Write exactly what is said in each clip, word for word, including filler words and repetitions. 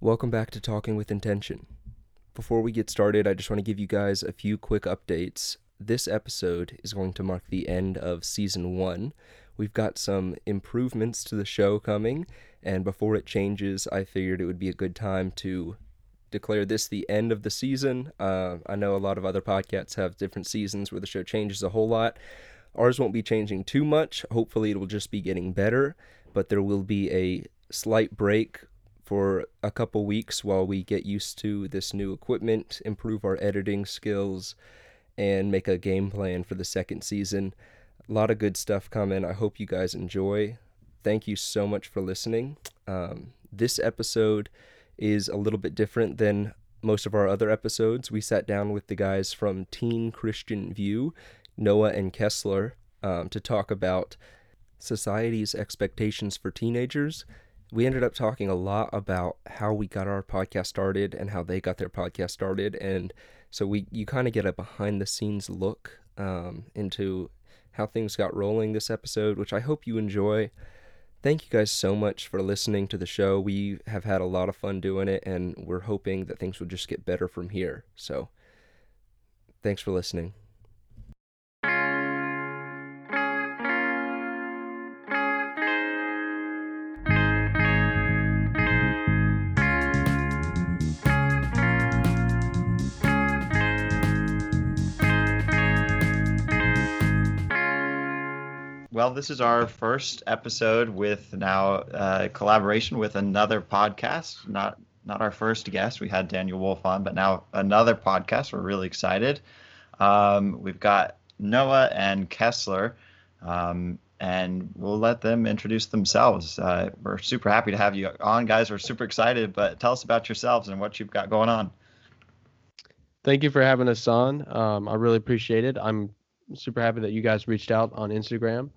Welcome back to Talking with Intention. Before we get started, I just want to give you guys a few quick updates. This episode is going to mark the end of season one. We've got some improvements to the show coming, and before it changes, I figured it would be a good time to declare this the end of the season. Uh, I know a lot of other podcasts have different seasons where the show changes a whole lot. Ours won't be changing too much. Hopefully, it will just be getting better, but there will be a slight break for a couple weeks while we get used to this new equipment, improve our editing skills, and make a game plan for the second season. A lot of good stuff coming. I hope you guys enjoy. Thank you so much for listening. Um, this episode is a little bit different than most of our other episodes. We sat down with the guys from Teen Christian View, Noah and Kessler, um, to talk about society's expectations for teenagers. We ended up talking a lot about how we got our podcast started and how they got their podcast started. And so we you kind of get a behind-the-scenes look um, into how things got rolling this episode, which I hope you enjoy. Thank you guys so much for listening to the show. We have had a lot of fun doing it, and we're hoping that things will just get better from here. So thanks for listening. Well, this is our first episode with now uh, collaboration with another podcast. Not not our first guest. We had Daniel Wolf on, but now another podcast. We're really excited. Um, we've got Noah and Kessler, um, and we'll let them introduce themselves. Uh, we're super happy to have you on, guys. We're super excited, but tell us about yourselves and what you've got going on. Thank you for having us on. Um, I really appreciate it. I'm super happy that you guys reached out on Instagram.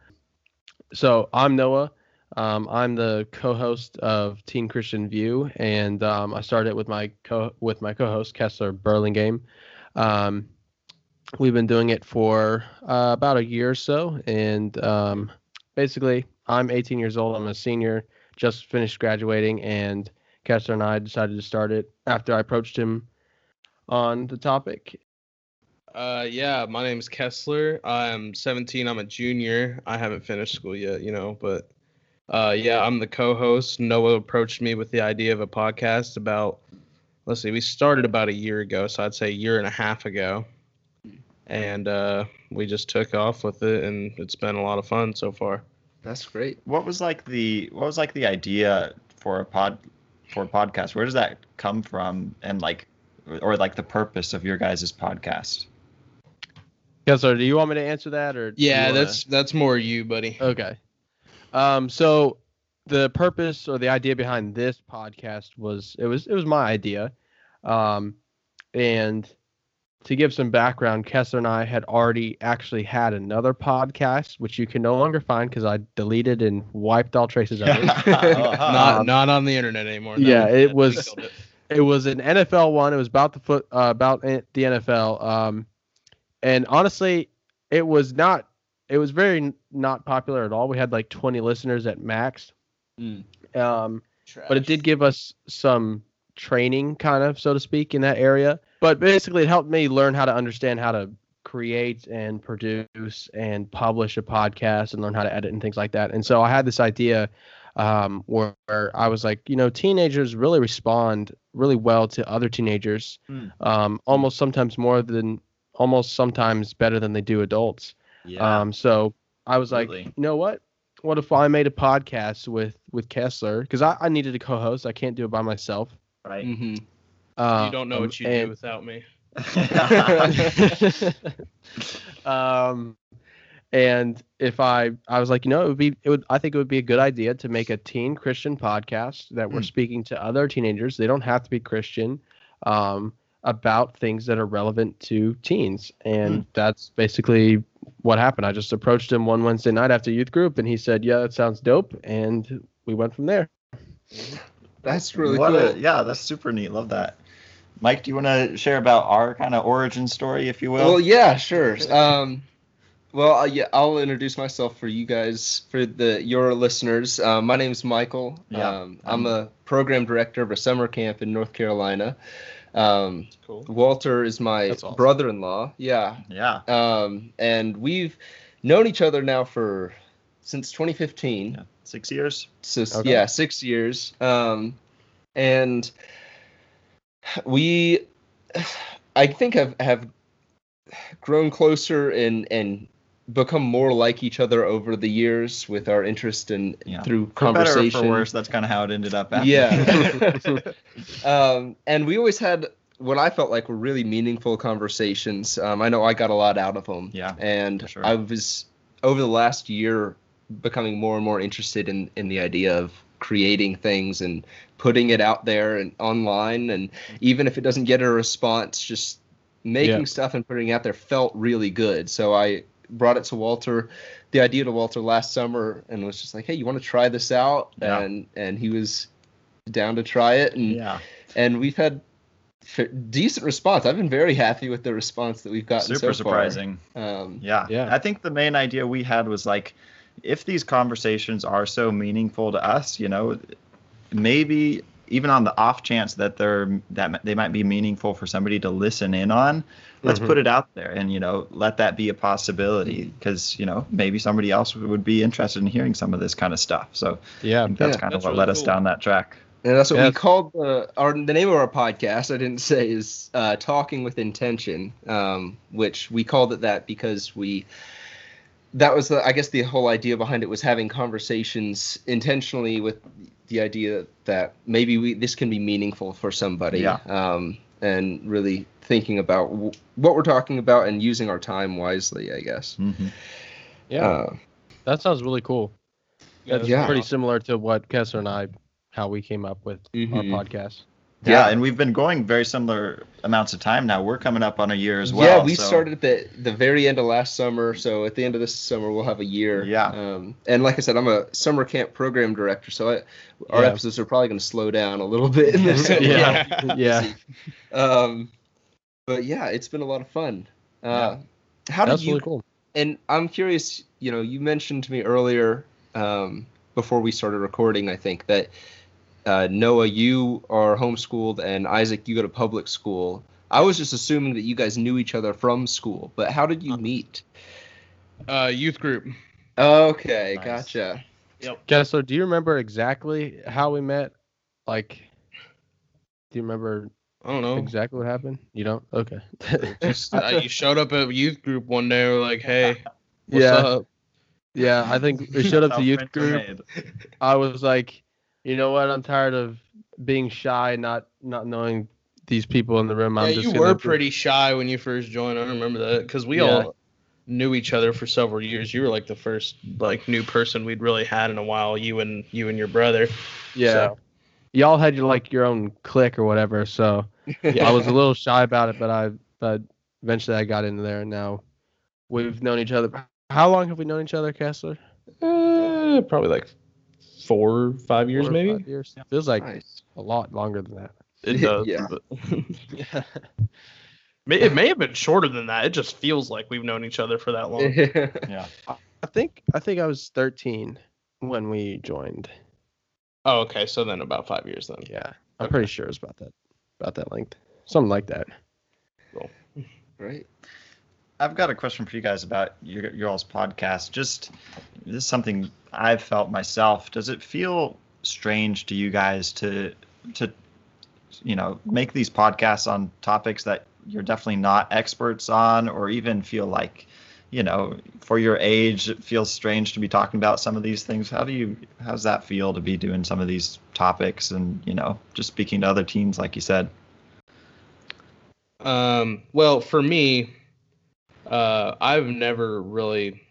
So I'm Noah. Um, I'm the co-host of Teen Christian View, and um, I started with my co with my co-host Kessler Burlingame. Um, we've been doing it for uh, about a year or so, and um, basically, I'm eighteen years old. I'm a senior, just finished graduating, and Kessler and I decided to start it after I approached him on the topic. Uh, yeah, my name is Kessler. I'm seventeen. I'm a junior. I haven't finished school yet, you know, but uh, yeah, I'm the co-host. Noah approached me with the idea of a podcast about, let's see, we started about a year ago, so I'd say a year and a half ago, and uh, we just took off with it, and it's been a lot of fun so far. That's great. What was like the what was like the idea for a pod for a podcast? Where does that come from, and like, or like the purpose of your guys' podcast? Kessler, do you want me to answer that, or? Yeah, wanna... that's that's more you, buddy. Okay. Um. So the purpose or the idea behind this podcast was it was it was my idea, um, and to give some background, Kessler and I had already actually had another podcast, which you can no longer find because I deleted and wiped all traces of it. not um, not on the internet anymore. No, yeah, it was it. it was an N F L one. It was about the foot uh, about the N F L. Um. And honestly, it was not, it was very not popular at all. We had like twenty listeners at max. Mm. Um, but it did give us some training, kind of, so to speak, in that area. But basically, it helped me learn how to understand how to create and produce and publish a podcast and learn how to edit and things like that. And so I had this idea um, where I was like, you know, teenagers really respond really well to other teenagers, mm. um, almost sometimes more than almost sometimes better than they do adults. Yeah. Um, so I was absolutely. Like, you know what? What if I made a podcast with, with Kessler? Because I, I needed a co-host. I can't do it by myself. Right. Mm-hmm. Uh, you don't know um, what you and... do without me. um, and if I, I was like, you know, it would be, it would, I think it would be a good idea to make a teen Christian podcast that we're mm. speaking to other teenagers. They don't have to be Christian. Um, about things that are relevant to teens. And mm. that's basically what happened. I just approached him one Wednesday night after youth group, and he said, yeah, that sounds dope. And we went from there. That's really what cool. A, yeah, that's super neat. Love that. Mike, do you want to share about our kind of origin story, if you will? Well, yeah, sure. Um, Well, yeah, I'll introduce myself for you guys, for the your listeners. Uh, my name's Michael. Yeah. Um, I'm a program director of a summer camp in North Carolina. Um, cool. Walter is my awesome. brother-in-law. Yeah. Yeah. Um, and we've known each other now for since twenty fifteen. Yeah. Six years. So okay. yeah, six years. Um, and we, I think, have have grown closer and and. become more like each other over the years with our interest in yeah. through for conversation. Better or for worse, that's kind of how it ended up happening. Yeah. um, and we always had what I felt like were really meaningful conversations. Um, I know I got a lot out of them. Yeah. And sure. I was, over the last year, becoming more and more interested in, in the idea of creating things and putting it out there and online. And even if it doesn't get a response, just making yeah. stuff and putting it out there felt really good. So I brought it to Walter, the idea to Walter last summer, and was just like, hey, you want to try this out? Yeah. And and he was down to try it. And yeah. and we've had decent response. I've been very happy with the response that we've gotten Super so far. Super surprising. Um, yeah. yeah. I think the main idea we had was like, if these conversations are so meaningful to us, you know, maybe even on the off chance that they're that they might be meaningful for somebody to listen in on, let's mm-hmm. put it out there and, you know, let that be a possibility, because, you know, maybe somebody else would be interested in hearing some of this kind of stuff. So yeah, I think that's yeah, kind that's of what really led cool. us down that track. And that's what yeah. we called the, our, the name of our podcast, I didn't say, is uh, Talking with Intention, um, which we called it that because we that was, the, I guess, the whole idea behind it was having conversations intentionally with the idea that maybe we this can be meaningful for somebody, yeah. um, and really thinking about w- what we're talking about and using our time wisely, I guess. Mm-hmm. Yeah, uh, that sounds really cool. Yeah, that's yeah. pretty similar to what Kessler and I, how we came up with mm-hmm. our podcast. Yeah, yeah, and we've been going very similar amounts of time now. We're coming up on a year as well. Yeah, we so. started at the, the very end of last summer, so at the end of this summer, we'll have a year. Yeah. Um, and like I said, I'm a summer camp program director, so I, our yeah. episodes are probably going to slow down a little bit in this. yeah. yeah. Um, but yeah, it's been a lot of fun. Uh, yeah. How did you? Really cool. And I'm curious. You know, you mentioned to me earlier, um, before we started recording, I think that. Uh, Noah, you are homeschooled, and Isaac, you go to public school. I was just assuming that you guys knew each other from school, but how did you meet? Uh, youth group. Okay, nice. Gotcha. Yep. Kessler, do you remember exactly how we met? Like, do you remember? I don't know exactly what happened. You don't? Okay. just, uh, you showed up at a youth group one day. We're like, hey, what's yeah. up? Yeah, I think we showed up to youth group. I was like, you know what? I'm tired of being shy, not not knowing these people in the room. I'm yeah, just you were pretty shy when you first joined. I remember that because we yeah. all knew each other for several years. You were like the first like new person we'd really had in a while. You and you and your brother. Yeah, so. Y'all had your like your own clique or whatever. So yeah. I was a little shy about it, but I but eventually I got into there, and now we've known each other. How long have we known each other, Kessler? Uh, probably like. Four, five years, Four maybe. Five years. Yeah. Feels like nice. A lot longer than that. It does. Yeah. But yeah. It may have been shorter than that. It just feels like we've known each other for that long. yeah. I think I think I was thirteen when we joined. Oh, okay. So then about five years then. Yeah. I'm okay. pretty sure it's about that, about that length, something like that. Cool. Right. I've got a question for you guys about your your all's podcast. Just this is something I've felt myself. Does it feel strange to you guys to to you know make these podcasts on topics that you're definitely not experts on, or even feel like you know for your age it feels strange to be talking about some of these things? How do you how's that feel to be doing some of these topics and you know just speaking to other teens like you said? Um, well, for me. Uh, I've never really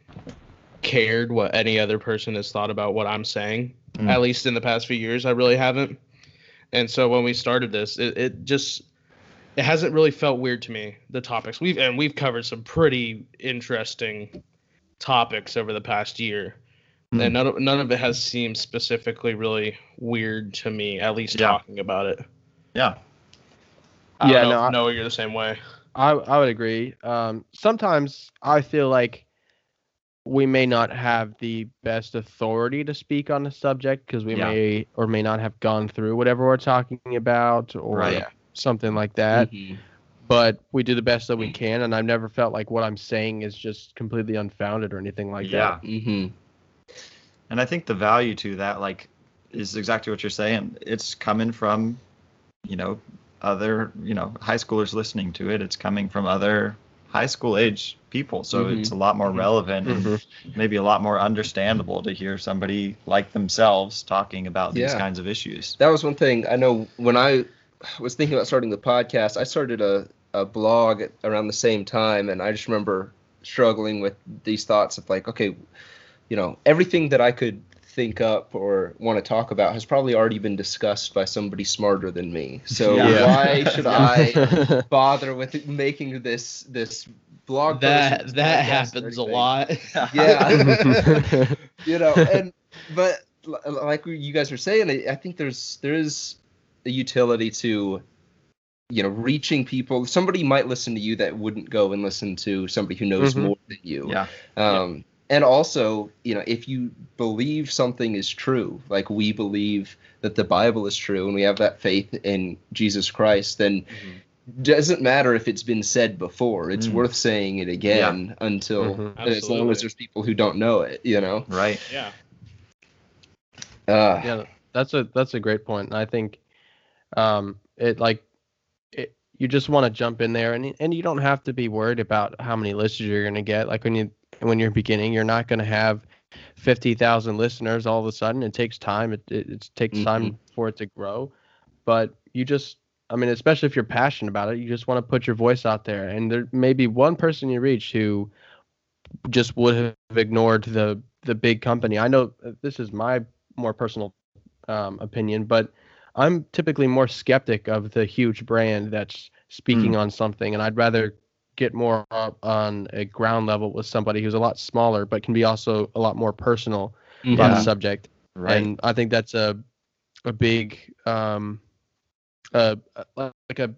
cared what any other person has thought about what I'm saying, mm. at least in the past few years. I really haven't. And so when we started this, it, it just it hasn't really felt weird to me, the topics. We've and we've covered some pretty interesting topics over the past year. Mm. And none of, none of it has seemed specifically really weird to me, at least yeah. talking about it. Yeah. I yeah, don't know no, if I... Noah, you're the same way. I, I would agree. Um, sometimes I feel like we may not have the best authority to speak on the subject because we yeah. may or may not have gone through whatever we're talking about or right. something like that. Mm-hmm. But we do the best that we can, and I've never felt like what I'm saying is just completely unfounded or anything like yeah. that. Yeah. Mm-hmm. And I think the value to that, like, is exactly what you're saying. It's coming from, you know, other, you know, high schoolers listening to it. It's coming from other high school age people, so mm-hmm. it's a lot more mm-hmm. relevant and mm-hmm. maybe a lot more understandable to hear somebody like themselves talking about yeah. these kinds of issues. That was one thing. I know when I was thinking about starting the podcast, I started a, a blog around the same time, and I just remember struggling with these thoughts of like, okay, you know, everything that I could think up or want to talk about has probably already been discussed by somebody smarter than me. So yeah. why should I bother with making this this blog that post that happens a lot? Yeah, you know, and but like you guys were saying, I think there's there is a utility to, you know, reaching people. Somebody might listen to you that wouldn't go and listen to somebody who knows mm-hmm. more than you. Yeah. Um, yeah. And also, you know, if you believe something is true, like we believe that the Bible is true and we have that faith in Jesus Christ, then mm-hmm. doesn't matter if it's been said before. It's mm. worth saying it again yeah. until mm-hmm. as long as there's people who don't know it, you know? Right. Yeah. Uh, yeah, that's a that's a great point. And I think um, it like it, you just want to jump in there and and you don't have to be worried about how many listeners you're going to get. Like when you And when you're beginning, you're not going to have fifty thousand listeners all of a sudden. It takes time. It, it, it takes mm-hmm. time for it to grow. But you just, I mean, especially if you're passionate about it, you just want to put your voice out there. And there may be one person you reach who just would have ignored the, the big company. I know this is my more personal um, opinion, but I'm typically more skeptic of the huge brand that's speaking mm. on something. And I'd rather get more up on a ground level with somebody who's a lot smaller but can be also a lot more personal yeah. about the subject. Right. And I think that's a a big um uh like a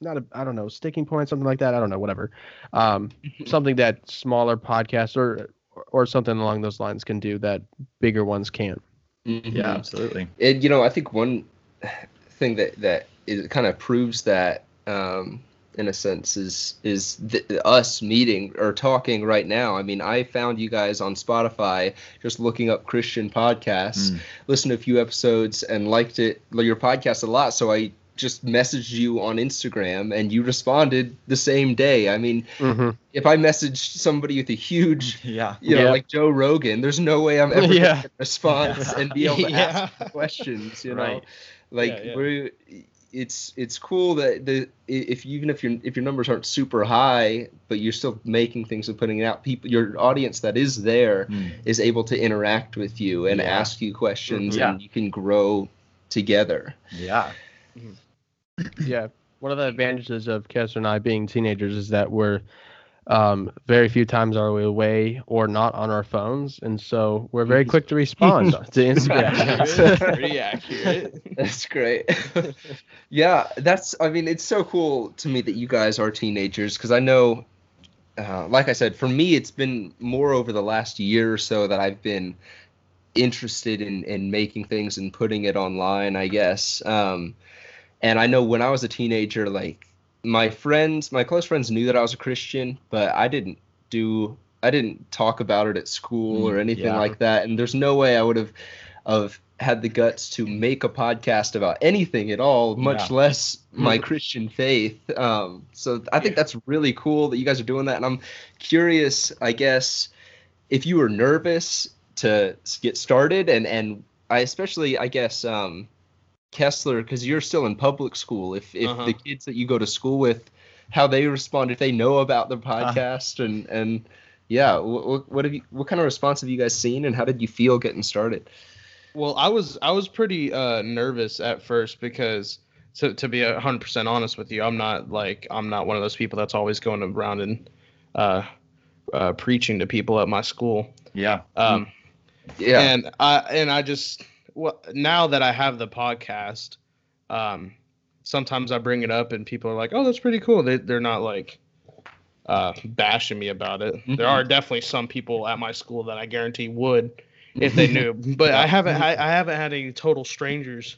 not a I don't know sticking point, something like that. I don't know, whatever. Um something that smaller podcasts or or something along those lines can do that bigger ones can't. Mm-hmm. Yeah, absolutely. And you know, I think one thing that that is kind of proves that um in a sense, is is th- us meeting or talking right now. I mean, I found you guys on Spotify just looking up Christian podcasts, mm. listened to a few episodes and liked it, your podcast a lot. So I just messaged you on Instagram and you responded the same day. I mean, mm-hmm. if I messaged somebody with a huge, yeah. you know, yeah. like Joe Rogan, there's no way I'm ever yeah. going to respond yeah. and be able to yeah. ask questions, you right. know, like yeah, yeah. we're... It's it's cool that the if even if your if your numbers aren't super high, but you're still making things and putting it out, people your audience that is there mm. is able to interact with you and yeah. ask you questions, yeah. and you can grow together. Yeah, yeah. One of the advantages of Kessler and I being teenagers is that we're um, very few times are we away or not on our phones, and so we're very quick to respond to Instagram. Pretty accurate. That's great. Yeah, that's, I mean, it's so cool to me that you guys are teenagers, because I know, uh, like I said, for me, it's been more over the last year or so that I've been interested in, in making things and putting it online, I guess. Um, and I know when I was a teenager, like, my friends, my close friends knew that I was a Christian, but I didn't do, I didn't talk about it at school or anything yeah. like that. And there's no way I would have, of had the guts to make a podcast about anything at all, much yeah. less my Christian faith. Um, so I think that's really cool that you guys are doing that. And I'm curious, I guess, if you were nervous to get started, and, and I especially, I guess, um, Kessler, because you're still in public school, if if uh-huh. the kids that you go to school with, how they respond, if they know about the podcast, uh-huh. and and yeah, what, what have you, what kind of response have you guys seen, and how did you feel getting started? Well, I was I was pretty uh, nervous at first, because to to be a hundred percent honest with you, I'm not like I'm not one of those people that's always going around and uh, uh, preaching to people at my school. Yeah. Um. Yeah. And I and I just. Well, now that I have the podcast, um, sometimes I bring it up and people are like, oh, that's pretty cool. They, they're not like uh, bashing me about it. Mm-hmm. There are definitely some people at my school that I guarantee would if they knew, but I haven't, I, I haven't had any total strangers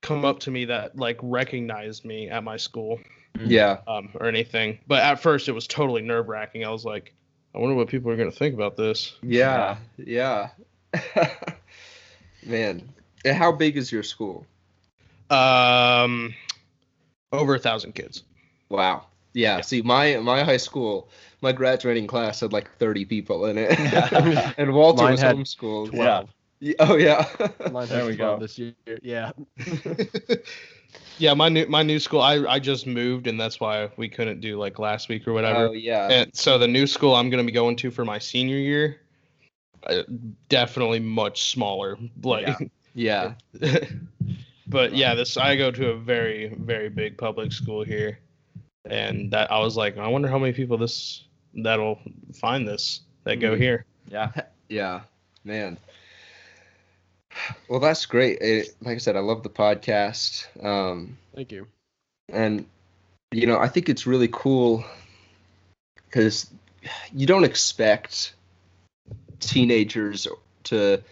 come up to me that like recognized me at my school. Yeah. Um, or anything. But at first it was totally nerve wracking. I was like, I wonder what people are going to think about this. Yeah. Yeah. Man. And how big is your school? Um, over a thousand kids. Wow. Yeah, yeah. See, my, my high school, my graduating class had like thirty people in it. And Walter Mine was homeschooled. twelve. Yeah. Oh, yeah. Mine there we go. This year. Yeah. Yeah, my new my new school, I, I just moved, and that's why we couldn't do, like, last week or whatever. Oh, yeah. And so the new school I'm going to be going to for my senior year, uh, definitely much smaller. Like, yeah. Yeah. But, yeah, this I go to a very, very big public school here, and that I was like, I wonder how many people this that'll find this that go here. Yeah. Yeah, man. Well, that's great. It, like I said, I love the podcast. Um, Thank you. And, you know, I think it's really cool because you don't expect teenagers to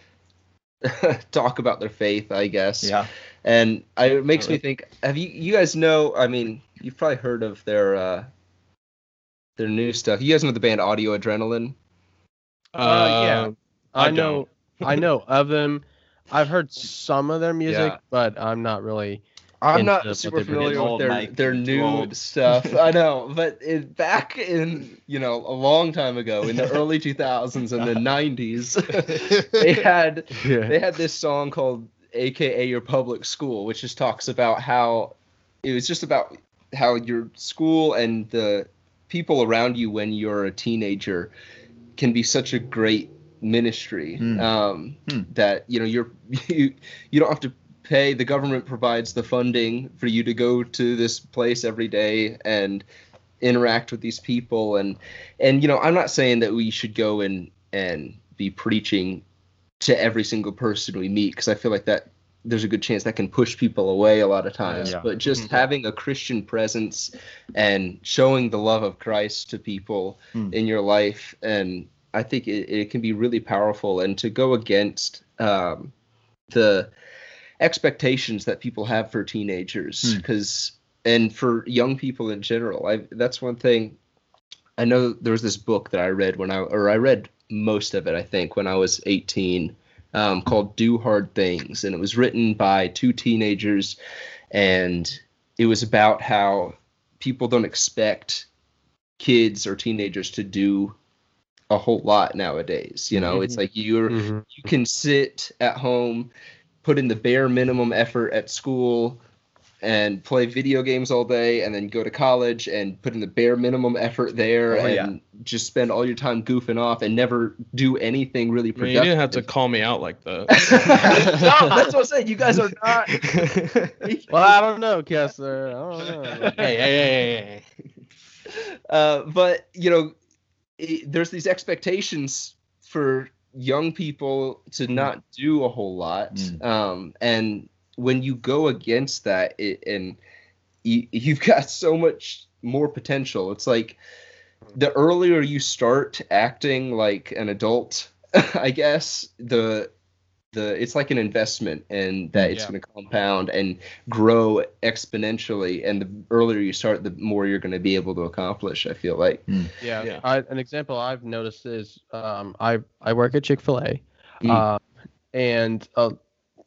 talk about their faith, I guess. Yeah. And I, it makes me think, have you, you guys know, I mean, you've probably heard of their, uh, their new stuff. You guys know the band Audio Adrenaline? Uh, uh yeah. I, I know. I know of them. I've heard some of their music, yeah. but I'm not really. I'm not super familiar with their, their new stuff. I know, but it, back in, you know, a long time ago, in the early two thousands and the nineties, they had yeah. they had this song called A K A Your Public School, which just talks about how it was just about how your school and the people around you when you're a teenager can be such a great ministry. Mm. Um, mm. That, you know, you're you, you don't have to pay. The government provides the funding for you to go to this place every day and interact with these people. And and you know, I'm not saying that we should go and and be preaching to every single person we meet, because I feel like that there's a good chance that can push people away a lot of times. Yeah. But just mm-hmm. having a Christian presence and showing the love of Christ to people mm. in your life, and I think it, it can be really powerful, and to go against um, the expectations that people have for teenagers, because mm. and for young people in general. I, that's one thing. I know there was this book that I read when I, or I read most of it, I think, when I was eighteen, um, called Do Hard Things. And it was written by two teenagers, and it was about how people don't expect kids or teenagers to do a whole lot nowadays. You know, it's like you're mm-hmm. you can sit at home, put in the bare minimum effort at school, and play video games all day, and then go to college and put in the bare minimum effort there, oh, and yeah. just spend all your time goofing off and never do anything really productive. Yeah, you didn't have to call me out like that. No, that's what I'm saying. You guys are not. Well, I don't know, Kessler. I don't know. Hey, hey, hey, hey. Uh, but you know. It, there's these expectations for young people to not do a whole lot. Mm. Um, and when you go against that, it, and you, you've got so much more potential. It's like the earlier you start acting like an adult, I guess, the the it's like an investment, and that it's yeah. going to compound and grow exponentially, and the earlier you start, the more you're going to be able to accomplish, I feel like. Mm. Yeah, yeah. I, an example I've noticed is um i i work at Chick-fil-A. Mm. uh, and uh,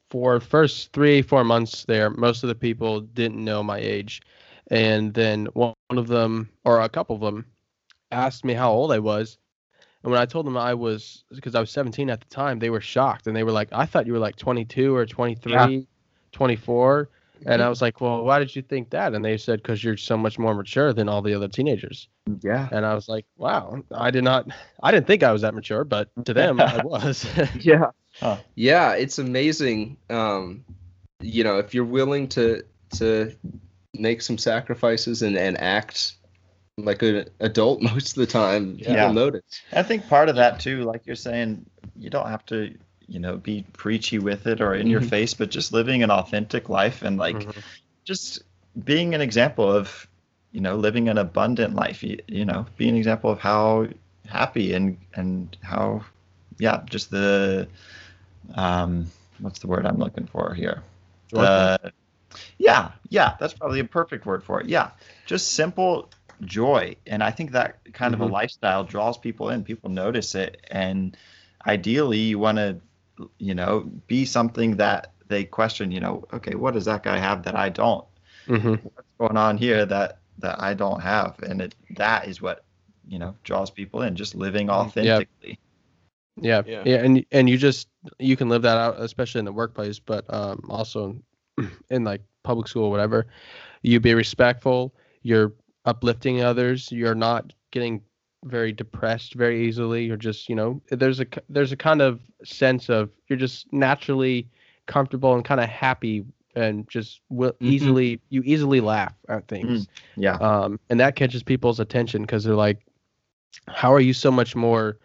for first three four months there, most of the people didn't know my age, and then one of them, or a couple of them, asked me how old I was. And when I told them I was, because I was seventeen at the time, they were shocked. And they were like, I thought you were like twenty-two or twenty-three, yeah. twenty-four. And I was like, well, why did you think that? And they said, because you're so much more mature than all the other teenagers. Yeah. And I was like, wow, I did not, I didn't think I was that mature, but to them, I was. Yeah. Huh. Yeah. It's amazing. Um, you know, if you're willing to, to make some sacrifices and, and act like an adult most of the time, yeah. people notice. I think part of that too, like you're saying, you don't have to, you know, be preachy with it or in mm-hmm. your face, but just living an authentic life, and like mm-hmm. just being an example of, you know, living an abundant life, you, you know, be an example of how happy and, and how, yeah, just the, um, what's the word I'm looking for here? Uh, yeah. Yeah. That's probably a perfect word for it. Yeah. Just simple joy. And I think that kind mm-hmm. of a lifestyle draws people in, people notice it. And ideally you want to, you know, be something that they question, you know, okay, what does that guy have that I don't? Mm-hmm. What's going on here that, that I don't have? And it, that is what, you know, draws people in, just living authentically. Yeah. Yeah. Yeah. And, and you just, you can live that out, especially in the workplace, but um, also in like public school or whatever. You be respectful. You're uplifting others. You're not getting very depressed very easily. You're just, you know, there's a, there's a kind of sense of you're just naturally comfortable and kind of happy and just will mm-hmm. easily, you easily laugh at things. Mm. Yeah. Um, and that catches people's attention because they're like, how are you so much more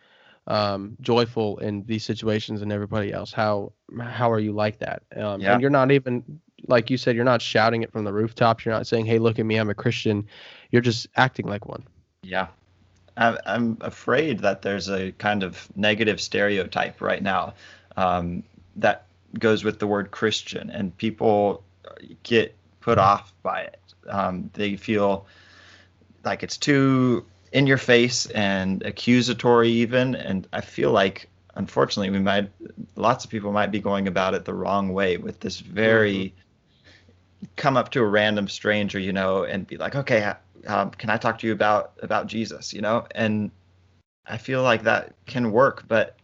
um, joyful in these situations than everybody else? How, how are you like that? Um, yeah. And you're not even, like you said, you're not shouting it from the rooftops. You're not saying, hey, look at me, I'm a Christian. You're just acting like one. Yeah. I'm afraid that there's a kind of negative stereotype right now um, that goes with the word Christian, and people get put off by it. Um, they feel like it's too in your face and accusatory even. And I feel like, unfortunately, we might, lots of people might be going about it the wrong way with this very come up to a random stranger, you know, and be like, okay, um, can I talk to you about, about Jesus, you know? And I feel like that can work, but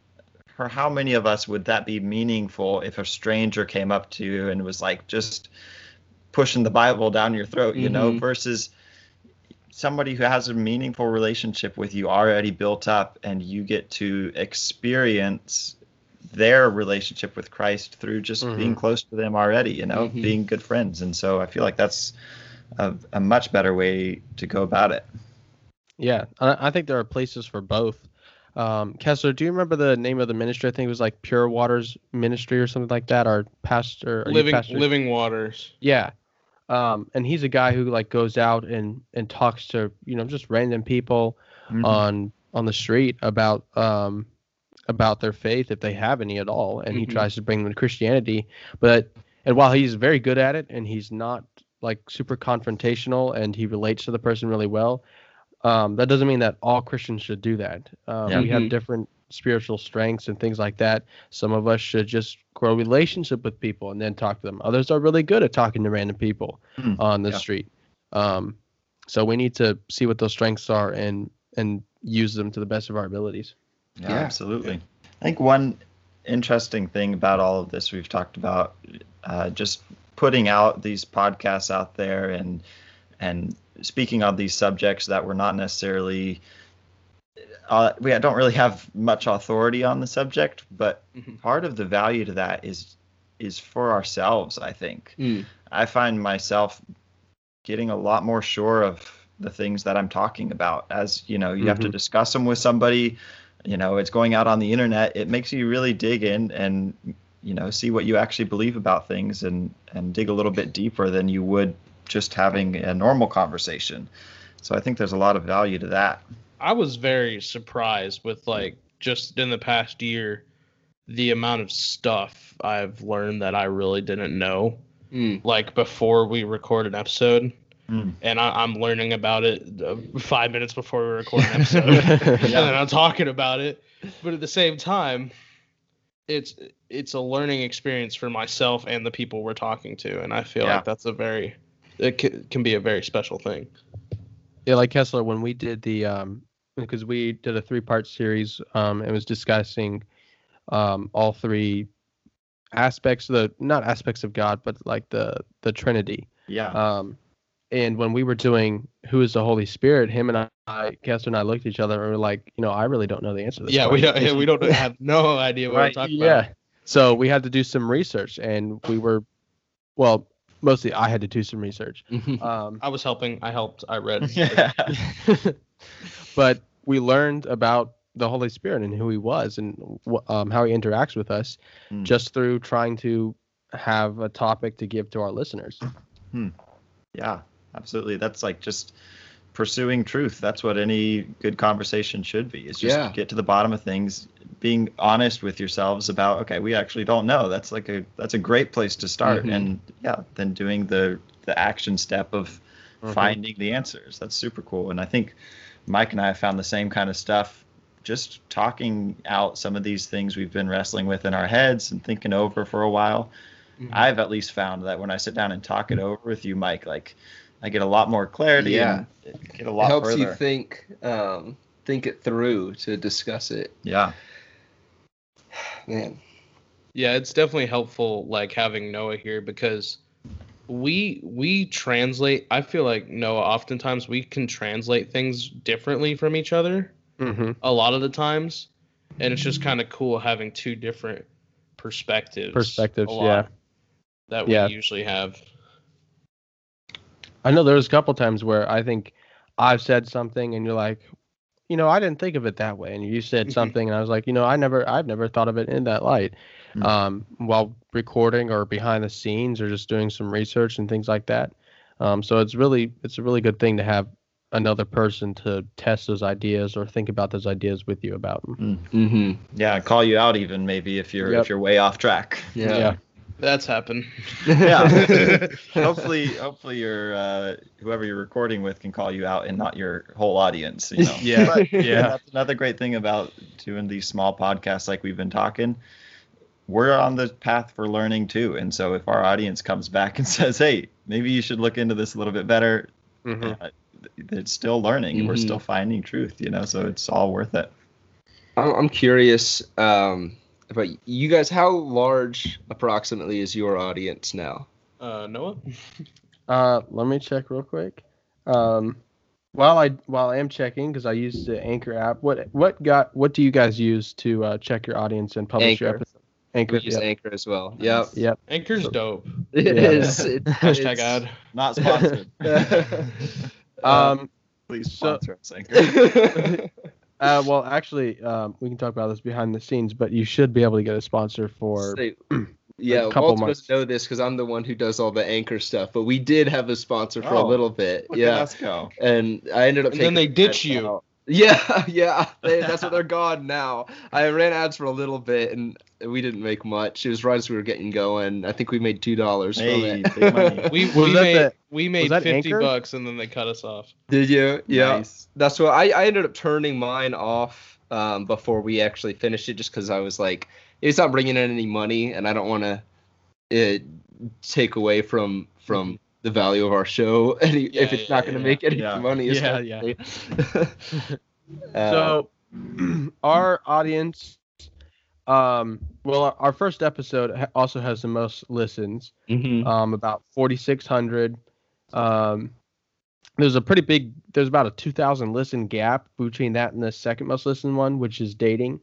for how many of us would that be meaningful if a stranger came up to you and was like just pushing the Bible down your throat, you mm-hmm. know, versus somebody who has a meaningful relationship with you already built up, and you get to experience their relationship with Christ through just mm-hmm. being close to them already, you know, mm-hmm. being good friends. And so I feel like that's a, a much better way to go about it. Yeah, I think there are places for both. Um, Kessler, do you remember the name of the ministry? I think it was like Pure Waters Ministry or something like that. Our pastor, Living pastor? Living Waters. Yeah, um, and he's a guy who like goes out and, and talks to, you know, just random people mm-hmm. on on the street about um about their faith if they have any at all, and mm-hmm. he tries to bring them to Christianity. But and while he's very good at it, and he's not like super confrontational, and he relates to the person really well. Um, that doesn't mean that all Christians should do that. Um, yeah. We have different spiritual strengths and things like that. Some of us should just grow a relationship with people and then talk to them. Others are really good at talking to random people mm, on the yeah. street. Um, so we need to see what those strengths are and, and use them to the best of our abilities. Yeah, yeah. Absolutely. I think one interesting thing about all of this we've talked about, uh, just putting out these podcasts out there and and speaking on these subjects that we're not necessarily, uh, we don't really have much authority on the subject, but mm-hmm. part of the value to that is, is for ourselves, I think. Mm. I find myself getting a lot more sure of the things that I'm talking about as, you know, you mm-hmm. have to discuss them with somebody, you know, it's going out on the internet. It makes you really dig in and, you know, see what you actually believe about things and, and dig a little bit deeper than you would just having a normal conversation. So I think there's a lot of value to that. I was very surprised with like just in the past year, the amount of stuff I've learned that I really didn't know, mm. like before we record an episode mm. and I, I'm learning about it uh, five minutes before we record an episode yeah. and then I'm talking about it. But at the same time, it's, it's a learning experience for myself and the people we're talking to. And I feel yeah. like that's a very, it c- can be a very special thing. Yeah, like Kessler, when we did the, um, because we did a three-part series, um, and was discussing um, all three aspects of the, not aspects of God, but like the, the Trinity. Yeah. Um, and when we were doing Who is the Holy Spirit, him and I, Kessler and I looked at each other and were like, you know, I really don't know the answer to this. Yeah, we don't, yeah, we don't have no idea what right. we're talking yeah. about. Yeah. So we had to do some research, and we were, well, mostly I had to do some research. Mm-hmm. Um, I was helping. I helped. I read. Yeah. But we learned about the Holy Spirit and who he was and um, how he interacts with us mm. just through trying to have a topic to give to our listeners. Hmm. Yeah, absolutely. That's like just pursuing truth. That's what any good conversation should be. It's just yeah. get to the bottom of things, being honest with yourselves about, okay, we actually don't know. That's like a, that's a great place to start. Mm-hmm. And yeah, then doing the, the action step of mm-hmm. finding the answers. That's super cool. And I think Mike and I have found the same kind of stuff, just talking out some of these things we've been wrestling with in our heads and thinking over for a while. Mm-hmm. I've at least found that when I sit down and talk it over with you, Mike, like, I get a lot more clarity. Yeah, and get a lot. It helps further. You think, um, think it through to discuss it. Yeah, man. Yeah, it's definitely helpful, like having Noah here, because we we translate. I feel like Noah, oftentimes we can translate things differently from each other. Mm-hmm. A lot of the times, and it's just kind of cool having two different perspectives. Perspectives, yeah. That we yeah. usually have. I know there was a couple times where I think I've said something and you're like, you know, I didn't think of it that way. And you said mm-hmm. something and I was like, you know, I never, I've never thought of it in that light. Mm-hmm. Um, while recording or behind the scenes or just doing some research and things like that. Um, so it's really, it's a really good thing to have another person to test those ideas or think about those ideas with you about them. Mm-hmm. Yeah. Call you out even maybe if you're, yep. if you're way off track. Yeah. yeah. That's happened. Yeah. hopefully, hopefully your uh, whoever you're recording with can call you out and not your whole audience. You know. Yeah. But, yeah. That's another great thing about doing these small podcasts, like we've been talking. We're on the path for learning too, and so if our audience comes back and says, "Hey, maybe you should look into this a little bit better," mm-hmm. uh, it's still learning. Mm-hmm. We're still finding truth, you know. So it's all worth it. I'm curious. Um, But you guys, how large approximately is your audience now? Uh, Noah? uh, let me check real quick. Um, while I while I am checking, because I use the Anchor app. What what got what do you guys use to uh, check your audience and publish Anchor. Your episode? Anchor. We use yep. Anchor as well. Yep. Yep. Anchor's so, dope. It yeah. is. It, Hashtag it's, ad. Not sponsored. um, Please sponsor so, us, Anchor. Uh, well, actually, um, we can talk about this behind the scenes, but you should be able to get a sponsor for Say, yeah, a couple Walter months. Know this because I'm the one who does all the Anchor stuff, but we did have a sponsor for oh, a little bit. Yeah, us go. And I ended up. And then they ditch you. Out. Yeah, yeah, they, that's what they're gone now. I ran ads for a little bit, and we didn't make much. It was right as we were getting going. I think we made two dollars. Hey, big money. We we made. The- We made fifty Anchor? bucks and then they cut us off. Did you? Yeah. Nice. That's what I, I ended up turning mine off um, before we actually finished it, just because I was like, it's not bringing in any money, and I don't want to take away from from the value of our show any, yeah, if it's yeah, not going to yeah, make any yeah. money. Yeah, yeah. uh, so our audience. Um, well, our first episode also has the most listens. Mm-hmm. Um, about forty-six hundred. Um, there's a pretty big, there's about a two thousand listen gap between that and the second most listened one, which is dating.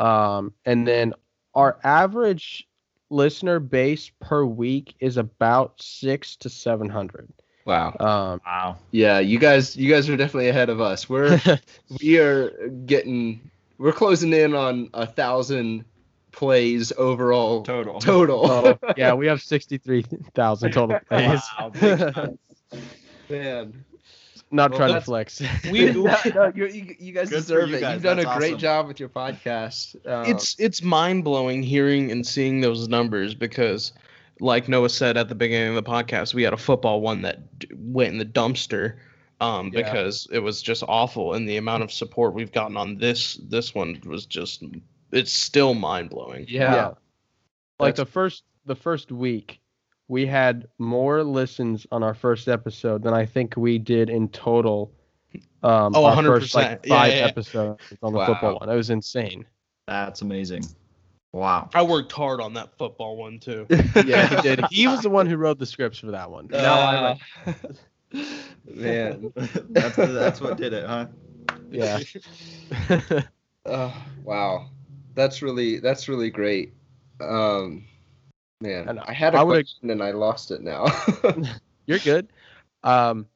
Um, and then our average listener base per week is about six to seven hundred. Wow. Um, wow. Yeah. You guys, you guys are definitely ahead of us. We're, we are getting, we're closing in on a thousand plays overall. Total. Total. Total. Yeah, we have sixty-three thousand total plays. Wow, man. Not well, trying to flex. We, no, no, you, you guys Good deserve you it. Guys. You've done that's a great awesome. Job with your podcast. Um, it's it's mind-blowing hearing and seeing those numbers because, like Noah said at the beginning of the podcast, we had a football one that went in the dumpster. Um, because yeah. it was just awful, and the amount of support we've gotten on this this one was just it's still mind blowing. Yeah. yeah. Like That's... the first the first week we had more listens on our first episode than I think we did in total um oh, our first like five yeah, yeah. episodes on the wow. football one. It was insane. That's amazing. Wow. I worked hard on that football one too. yeah, he did. He was the one who wrote the scripts for that one. Uh... No, I like... Man, that's that's what did it, huh? Yeah. oh, wow, that's really that's really great. Um, man, and I had a I question and I lost it now. You're good. Um,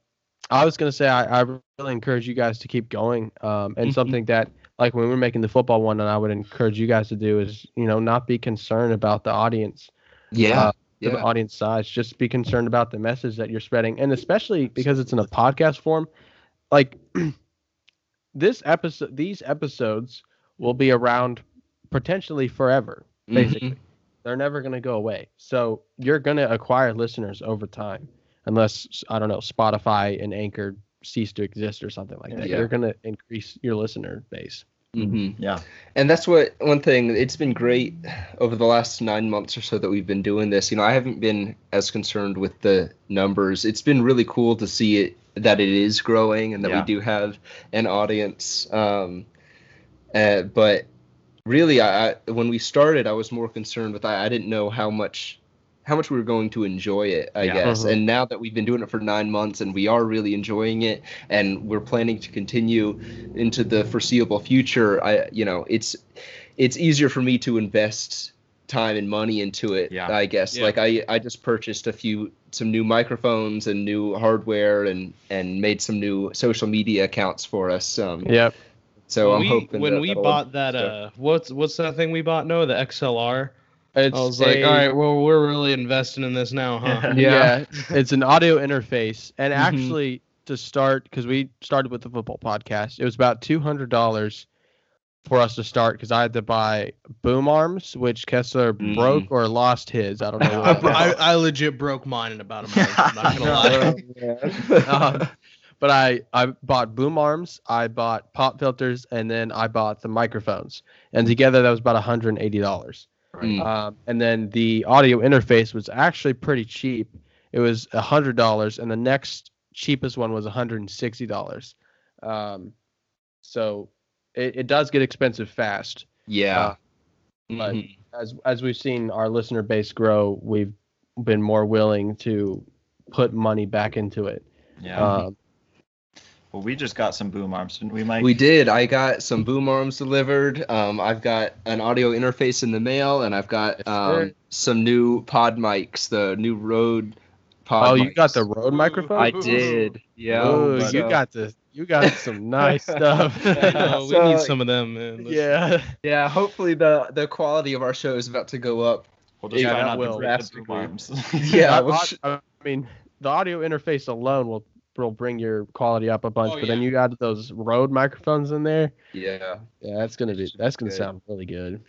I was gonna say I, I really encourage you guys to keep going. Um, and mm-hmm. something that like when we were making the football one, and I would encourage you guys to do is you know not be concerned about the audience. Yeah. Uh, to yeah. the audience size. Just be concerned about the message that you're spreading, and especially because it's in a podcast form. Like this episode, these episodes will be around potentially forever. Basically, mm-hmm. they're never going to go away. So you're going to acquire listeners over time, unless I don't know, Spotify and Anchor cease to exist or something like that. Yeah. You're going to increase your listener base. Mm-hmm. Yeah. And that's what one thing it's been great over the last nine months or so that we've been doing this. You know, I haven't been as concerned with the numbers. It's been really cool to see it that it is growing and that yeah. we do have an audience. Um, uh, but really, I, I when we started, I was more concerned with I, I didn't know how much how much we were going to enjoy it, I yeah. guess. Uh-huh. And now that we've been doing it for nine months and we are really enjoying it and we're planning to continue into the foreseeable future, I, you know, it's, it's easier for me to invest time and money into it, yeah. I guess. Yeah. Like I, I just purchased a few, some new microphones and new hardware and, and made some new social media accounts for us. Um, yep. So when I'm we, hoping when that, we that bought that, stuff. uh, what's, what's that thing we bought? Noah, the X L R. It's I was a, like, all right, well, we're really investing in this now, huh? Yeah, yeah. It's an audio interface. And actually, mm-hmm. to start, because we started with the football podcast, it was about two hundred dollars for us to start, because I had to buy boom arms, which Kessler mm. broke or lost his. I don't know. I, I legit broke mine in about a month. I'm not going to lie. um, but I, I bought boom arms, I bought pop filters, and then I bought the microphones. And together, that was about one hundred eighty dollars. Right. Um, and then the audio interface was actually pretty cheap. It was one hundred dollars, and the next cheapest one was one hundred sixty dollars. Um, so it, it does get expensive fast. Yeah. Uh, but mm-hmm. as as we've seen our listener base grow, we've been more willing to put money back into it. Yeah. Um, Well, we just got some boom arms, didn't we, Mike? We did. I got some boom arms delivered. Um, I've got an audio interface in the mail, and I've got um, some new pod mics, the new Rode pod mics. Oh, you got the Rode microphone? I did. Yeah. Ooh, but, you uh, got the you got some nice stuff. Yeah, we so, need some of them, man. Let's, yeah. Yeah. Hopefully the the quality of our show is about to go up. We'll just yeah, find out drastically. Boom arms. Yeah. I, I, I mean, the audio interface alone will. will bring your quality up a bunch, oh, but yeah. then you got those Rode microphones in there. Yeah. Yeah, that's going to be, that's going to sound really good.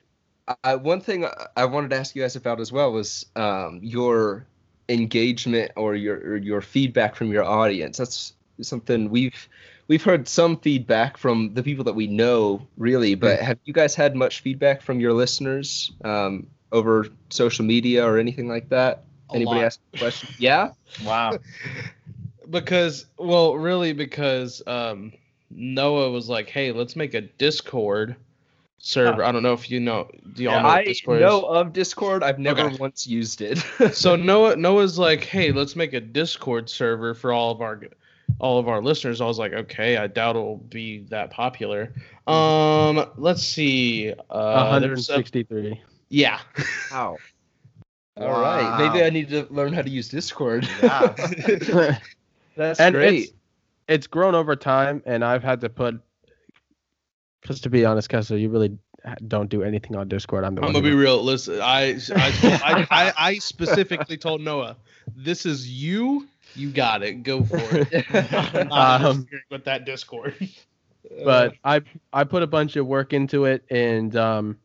I, one thing I wanted to ask you guys about as well was um, your engagement or your, or your feedback from your audience. That's something we've, we've heard some feedback from the people that we know really, but have you guys had much feedback from your listeners um, over social media or anything like that? A Anybody lot. ask a question? Yeah. Wow. Because, well, really because um, Noah was like, hey, let's make a Discord server. I don't know if you know. Do y'all yeah, know what Discord I know is? of Discord. I've never okay. once used it. So Noah Noah's like, hey, let's make a Discord server for all of our all of our listeners. I was like, okay, I doubt it'll be that popular. Um, let's see. Uh, one hundred sixty-three. A, yeah. Wow. All wow. right. Maybe I need to learn how to use Discord. Yeah. That's and great. It's, it's grown over time, and I've had to put. Because to be honest, Kessler, you really don't do anything on Discord. I'm, the I'm one gonna be real. Listen, I I, told, I I I specifically told Noah, this is you. You got it. Go for it. I'm not um, with that Discord. But I I put a bunch of work into it, and um,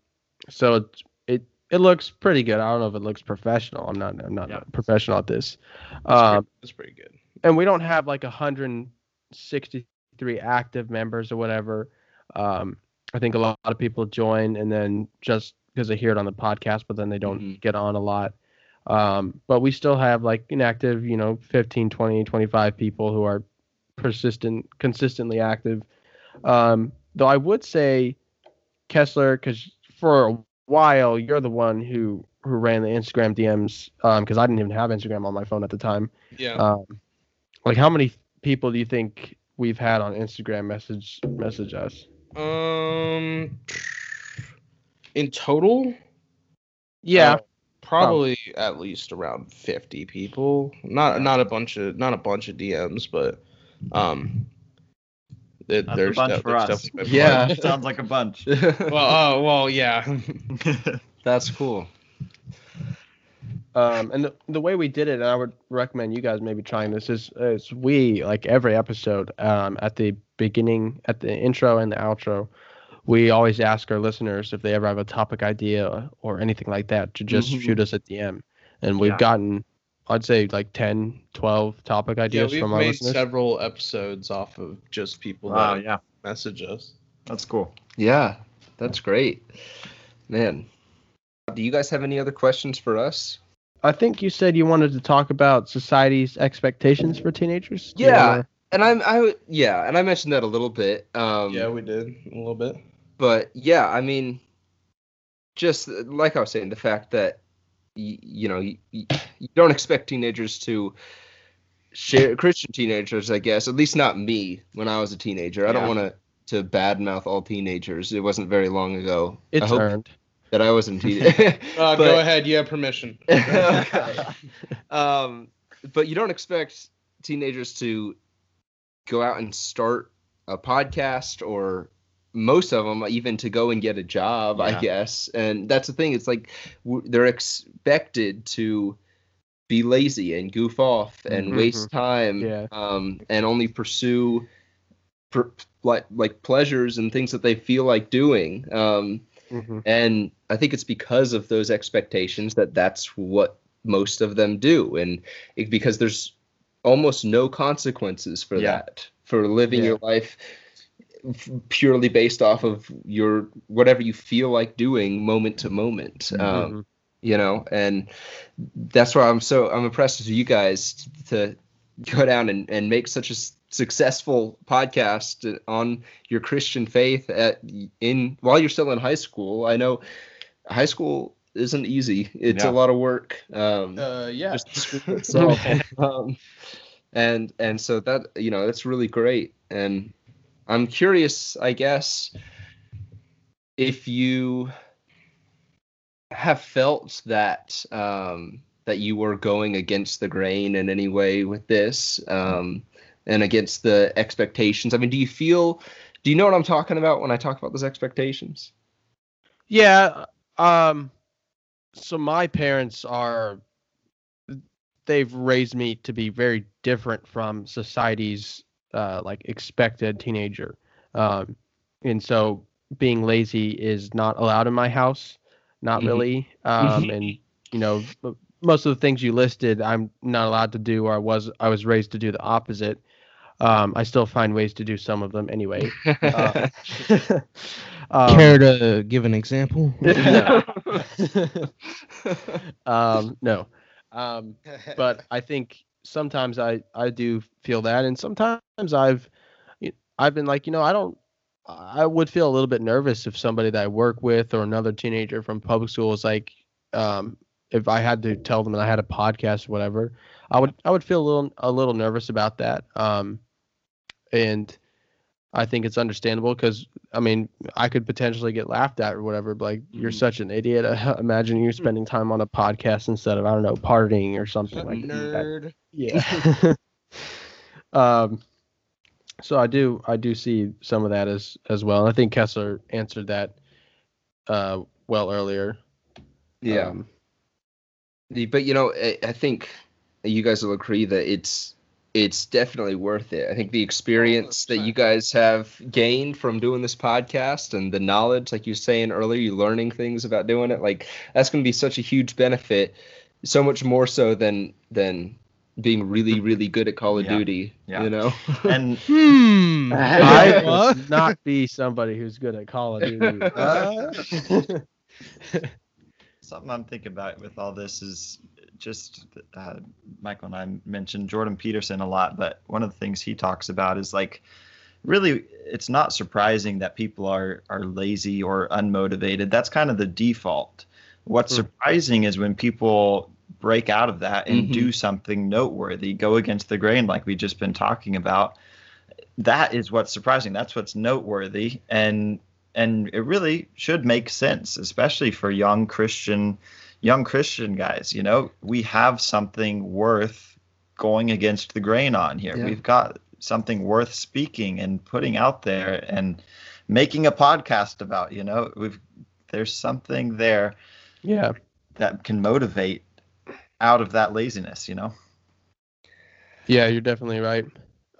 so it it, it looks pretty good. I don't know if it looks professional. I'm not I'm not yeah. professional at this. That's um, pretty, that's pretty good. And we don't have like one hundred sixty-three active members or whatever. Um, I think a lot of people join and then just because they hear it on the podcast, but then they don't mm-hmm. get on a lot. Um, but we still have like inactive, you know, fifteen, twenty, twenty-five people who are persistent, consistently active. Um, though I would say, Kessler, because for a while you're the one who, who ran the Instagram D Ms because um, I didn't even have Instagram on my phone at the time. Yeah. Um, Like, how many people do you think we've had on Instagram message message us? Um, in total? Yeah, uh, probably oh. at least around fifty people. Not not a bunch of not a bunch of D Ms, but um, it, That's there's a bunch no, for there's us. Yeah, sounds like a bunch. Well, oh uh, well, yeah. That's cool. Um, and the, the way we did it, and I would recommend you guys maybe trying this, is, is we, like every episode, um, at the beginning, at the intro and the outro, we always ask our listeners if they ever have a topic idea or anything like that to just mm-hmm. shoot us a D M. And we've yeah. gotten, I'd say, like ten, twelve topic ideas yeah, from our listeners. We've made several episodes off of just people wow, that yeah. message us. That's cool. Yeah, that's great. Man, do you guys have any other questions for us? I think you said you wanted to talk about society's expectations for teenagers. Do yeah, wanna... and I'm, I, yeah, and I mentioned that a little bit. Um, yeah, we did a little bit. But yeah, I mean, just like I was saying, the fact that y- you know y- y- you don't expect teenagers to share Christian teenagers, I guess. At least not me when I was a teenager. Yeah. I don't want to to badmouth all teenagers. It wasn't very long ago. It's I hope earned. That I wasn't teasing. uh, but, go ahead. You have permission. Okay. um, but you don't expect teenagers to go out and start a podcast, or most of them even to go and get a job, yeah. I guess. And that's the thing. It's like w- they're expected to be lazy and goof off and mm-hmm. waste time yeah. um, and only pursue per- like, like pleasures and things that they feel like doing. Um, mm-hmm. And I think it's because of those expectations that that's what most of them do. And it, because there's almost no consequences for yeah. that, for living yeah. your life f- purely based off of your whatever you feel like doing moment to moment, mm-hmm. um, you know, and that's why I'm so I'm impressed with you guys to go down and, and make such a successful podcast on your Christian faith at in while you're still in high school. I know high school isn't easy. It's yeah. a lot of work. Um, uh, yeah. Just, so, um, and and so that, you know, that's really great. And I'm curious, I guess, if you have felt that um, that you were going against the grain in any way with this. Um, and against the expectations. I mean, do you feel, do you know what I'm talking about when I talk about those expectations? Yeah. Um, so my parents are, they've raised me to be very different from society's, uh, like expected teenager. Um, and so being lazy is not allowed in my house, not mm-hmm. really. Um, and you know, most of the things you listed, I'm not allowed to do, or I was, I was raised to do the opposite. Um, I still find ways to do some of them anyway. Uh, um, Care to give an example? No. um, no. Um, but I think sometimes I, I do feel that, and sometimes I've I've been like, you know, I don't. I would feel a little bit nervous if somebody that I work with or another teenager from public school is like, um, if I had to tell them that I had a podcast or whatever, I would I would feel a little a little nervous about that. Um, and I think it's understandable because, I mean, I could potentially get laughed at or whatever. But like, mm-hmm. you're such an idiot. Uh, imagine you spending time on a podcast instead of, I don't know, partying or something like nerd. That. Yeah. um. So I do I do see some of that as as well. And I think Kessler answered that uh, well earlier. Yeah. Um, but, you know, I, I think you guys will agree that it's it's definitely worth it. I think the experience that you guys have gained from doing this podcast and the knowledge, like you were saying earlier, you're learning things about doing it, like that's going to be such a huge benefit, so much more so than than being really, really good at Call of yeah. Duty, yeah. you know? And hmm, I must not be somebody who's good at Call of Duty. Uh. Something I'm thinking about with all this is just uh, Michael and I mentioned Jordan Peterson a lot, but one of the things he talks about is like, really, it's not surprising that people are are lazy or unmotivated. That's kind of the default. What's mm-hmm. surprising is when people break out of that and mm-hmm. do something noteworthy, go against the grain, like we've just been talking about. That is what's surprising. That's what's noteworthy. And And it really should make sense, especially for young Christian, young Christian guys. You know, we have something worth going against the grain on here. Yeah. We've got something worth speaking and putting out there and making a podcast about. You know, we've there's something there, yeah, that can motivate out of that laziness, you know? Yeah, you're definitely right.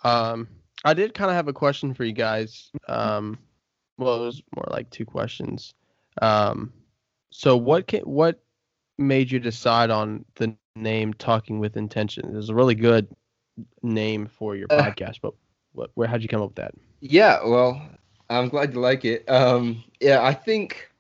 Um, I did kind of have a question for you guys. Um, well, it was more like two questions. Um, so what can, what made you decide on the name Talking with Intention? It was a really good name for your uh, podcast, but what, where, how'd you come up with that? Yeah, well, I'm glad you like it. Um, yeah, I think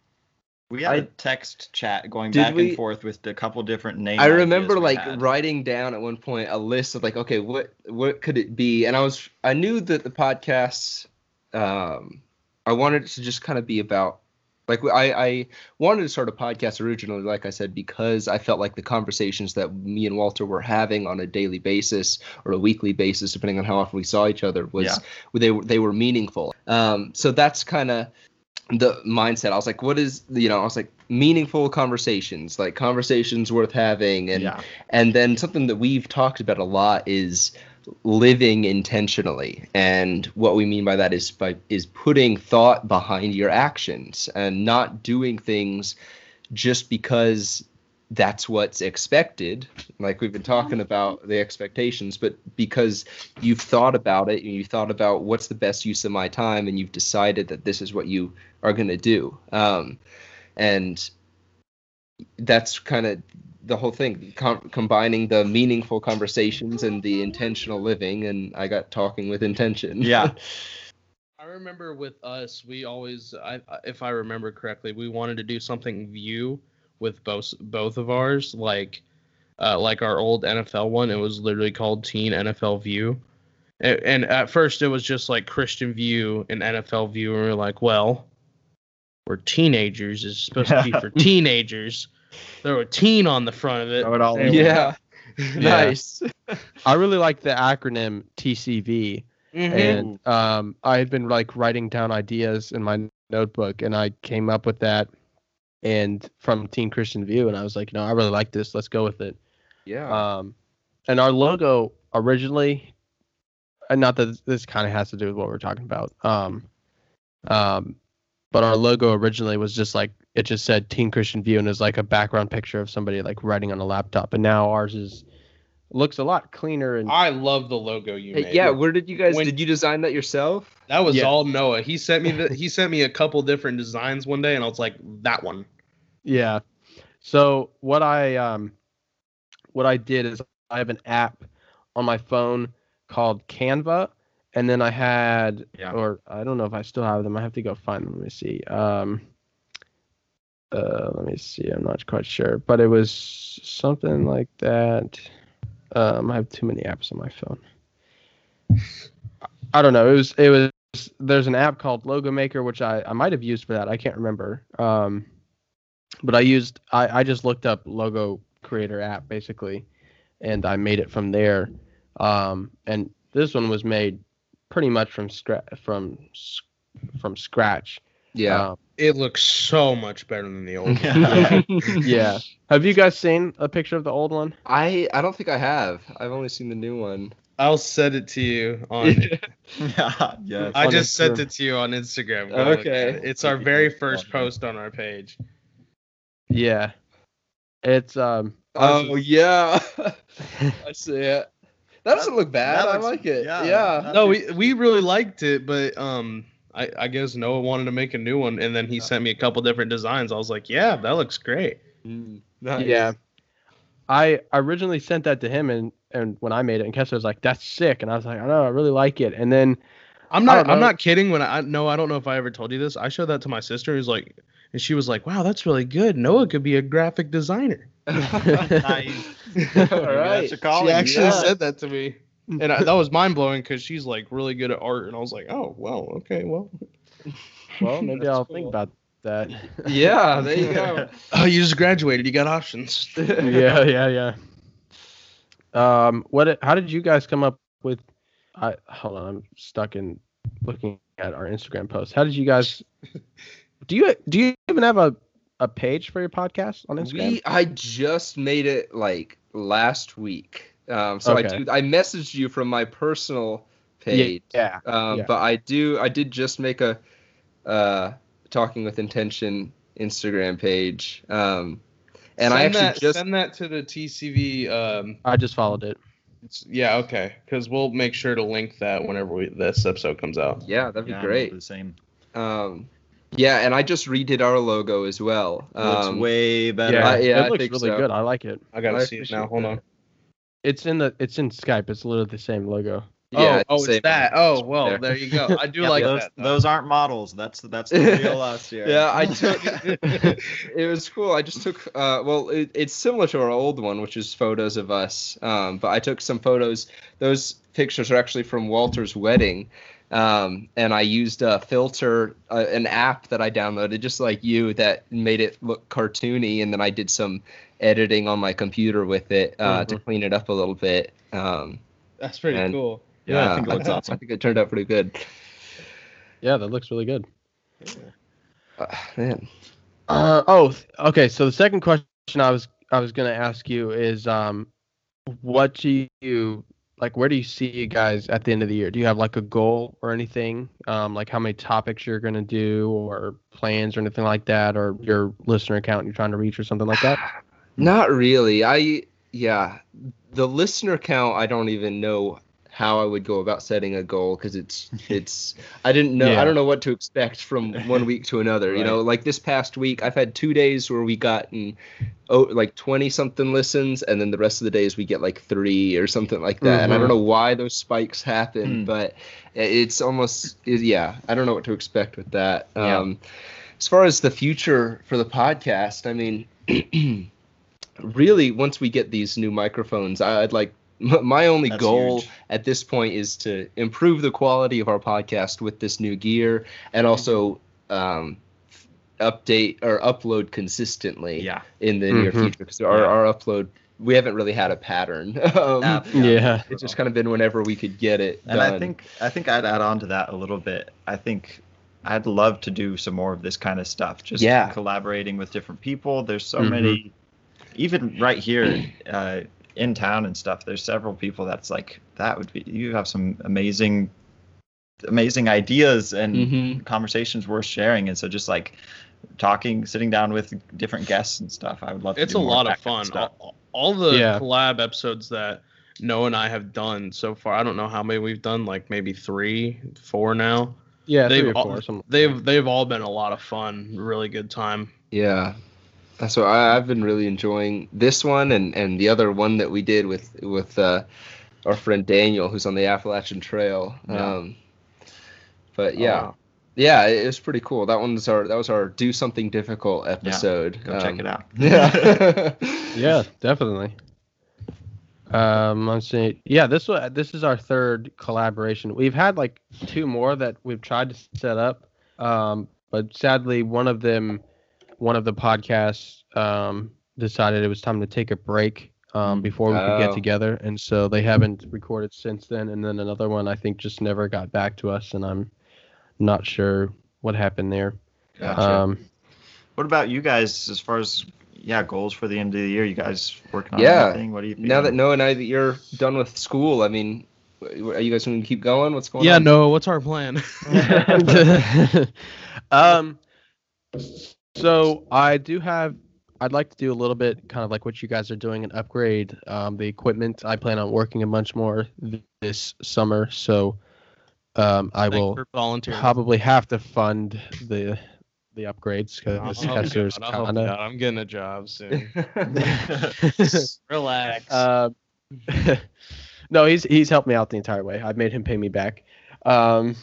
we had I, a text chat going back we, and forth with a couple different names. I remember like had. writing down at one point a list of like, okay, what what could it be? And I was I knew that the podcast, um, I wanted it to just kind of be about. Like I, I wanted to start a podcast originally, like I said, because I felt like the conversations that me and Walter were having on a daily basis or a weekly basis, depending on how often we saw each other, was yeah. they were they were meaningful. Um, so that's kind of the mindset. I was like, what is you know? I was like, meaningful conversations, like conversations worth having, and yeah. and then something that we've talked about a lot is living intentionally, and what we mean by that is by is putting thought behind your actions and not doing things just because that's what's expected, like we've been talking about the expectations, but because you've thought about it and you thought about what's the best use of my time, and you've decided that this is what you are going to do, um and that's kind of the whole thing, com- combining the meaningful conversations and the intentional living, and I got Talking with Intention. Yeah. I remember with us, we always, I, if I remember correctly, we wanted to do something view with both both of ours, like uh, like our old N F L one. It was literally called Teen N F L View. And, and at first it was just like Christian View and N F L View, and we were like, well, we're teenagers. It's supposed to be for teenagers. Throw a teen on the front of it. Throw it all in. Yeah. Nice. I really like the acronym T C V. Mm-hmm. And um, I had been like writing down ideas in my notebook, and I came up with that and from Teen Christian View, and I was like, you know, I really like this. Let's go with it. Yeah. Um, and our logo originally, and not that this kind of has to do with what we're talking about, um, um, but our logo originally was just like, it just said Teen Christian View, and it was like a background picture of somebody like writing on a laptop. And now ours is looks a lot cleaner. And I love the logo you hey, made. Yeah, where did you guys? When, did you design that yourself? That was yeah. all Noah. He sent me the, he sent me a couple different designs one day, and I was like, that one. Yeah. So what I um what I did is I have an app on my phone called Canva, and then I had yeah. or I don't know if I still have them. I have to go find them. Let me see. Um. Uh, let me see. I'm not quite sure, but it was something like that. Um, I have too many apps on my phone. I don't know. It was. It was. There's an app called Logo Maker, which I, I might have used for that. I can't remember. Um, but I used. I, I just looked up Logo Creator app basically, and I made it from there. Um, and this one was made pretty much from scratch. From from scratch. Yeah. Um, it looks so much better than the old one. Yeah. Have you guys seen a picture of the old one? I, I don't think I have. I've only seen the new one. I'll send it to you on yeah. yes. I on just Instagram. sent it to you on Instagram. Go okay. It. It's our very first post on our page. Yeah. It's um Oh just... yeah. I see it. That doesn't look bad. Looks, I like it. Yeah. yeah. No, we we really liked it, but um I, I guess Noah wanted to make a new one, and then he sent me a couple different designs. I was like, "Yeah, that looks great." Mm, nice. Yeah, I originally sent that to him, and, and when I made it, and Kessler was like, "That's sick," and I was like, "I know, I really like it." And then I'm not, I'm not kidding. When I no, I don't know if I ever told you this. I showed that to my sister, who's like, and she was like, "Wow, that's really good. Noah could be a graphic designer." Nice. All right. She actually yeah. said that to me. And I, that was mind blowing because she's like really good at art, and I was like, oh well, okay, well, well, maybe I'll cool. think about that. Yeah, there you go. Oh, you just graduated. You got options. yeah, yeah, yeah. Um, what? How did you guys come up with? I hold on, I'm stuck in looking at our Instagram posts. How did you guys? do you do you even have a a page for your podcast on Instagram? We, I just made it like last week. Um, so okay. I do, I messaged you from my personal page, yeah, yeah, um, yeah. but I do, I did just make a, uh, Talking with Intention Instagram page. Um, And send I actually that, just send that to the T C V. Um, I just followed it. It's, yeah, okay, because we'll make sure to link that whenever we, this episode comes out. Yeah, that'd be yeah, great. The same. Um, yeah, and I just redid our logo as well. Um, looks way better. Yeah, I, yeah, it I looks think really so. good. I like it. I gotta I see it now. Hold that. on. It's in the. It's in Skype. It's literally the same logo. Yeah, oh, it's, oh, it's that. Oh, well, there you go. I do yeah, like those, that. Though. Those aren't models. That's that's the real us here. Yeah, I took. It was cool. I just took. Uh, well, it, it's similar to our old one, which is photos of us. Um, but I took some photos. Those pictures are actually from Walter's wedding. Um, and I used a filter, uh, an app that I downloaded, just like you, that made it look cartoony. And then I did some editing on my computer with it uh, mm-hmm. to clean it up a little bit. Um, that's pretty and, cool. Yeah, yeah, I think it looks I, awesome. I think it turned out pretty good. Yeah, that looks really good. Yeah. Uh, man. Uh, oh, okay. So the second question I was I was gonna ask you is, um, what do you like? Where do you see you guys at the end of the year? Do you have like a goal or anything? Um, like how many topics you're gonna do, or plans, or anything like that, or your listener account you're trying to reach, or something like that? Not really. I yeah, the listener count I don't even know how I would go about setting a goal, because it's it's I didn't know yeah. I don't know what to expect from one week to another. Right. You know, like this past week, I've had two days where we gotten oh like twenty something listens, and then the rest of the days we get like three or something like that. Mm-hmm. And I don't know why those spikes happen, mm. but it's almost it, yeah I don't know what to expect with that. Yeah. Um, as far as the future for the podcast, I mean, really once we get these new microphones, I, I'd like. My only That's goal huge. at this point is to improve the quality of our podcast with this new gear, and also um, update or upload consistently yeah. in the mm-hmm. near future. Because our, yeah. our upload, we haven't really had a pattern. um, yeah. yeah, it's just kind of been whenever we could get it and done. I think I think I'd add on to that a little bit. I think I'd love to do some more of this kind of stuff. Just yeah. collaborating with different people. There's so mm-hmm. many, even right here. Uh, in town and stuff, there's several people that's like, that would be, you have some amazing amazing ideas and mm-hmm. conversations worth sharing. And so just like talking, sitting down with different guests and stuff, I would love to. It's do a lot of fun. All, all the yeah. collab episodes that Noah and I have done so far, I don't know how many we've done, like maybe three four now. Yeah, they've all, four, some... they've they've all been a lot of fun, really good time. Yeah. So I, I've been really enjoying this one and, and the other one that we did with with uh, our friend Daniel, who's on the Appalachian Trail. Yeah. Um, but yeah, oh. yeah, it, it was pretty cool. That one's our that was our Do Something Difficult episode. Yeah. Go um, check it out. Yeah, yeah, definitely. Um, I'm saying yeah, this one, this is our third collaboration. We've had like two more that we've tried to set up, um, but sadly one of them. One of the podcasts um, decided it was time to take a break um, before we oh. could get together. And so they haven't recorded since then. And then another one, I think, just never got back to us. And I'm not sure what happened there. Gotcha. Um, what about you guys as far as, yeah, goals for the end of the year? You guys working on yeah. anything? What do you think? Now that Noah and I, that you're done with school, I mean, are you guys going to keep going? What's going yeah, on? Yeah, Noah, what's our plan? um. So I do have, I'd like to do a little bit kind of like what you guys are doing and upgrade um, the equipment. I plan on working a bunch more this summer, so um, I Thanks will probably have to fund the the upgrades because Kessler's kind of. I'm getting a job soon. Relax. Uh, no, he's he's helped me out the entire way. I've made him pay me back. Um,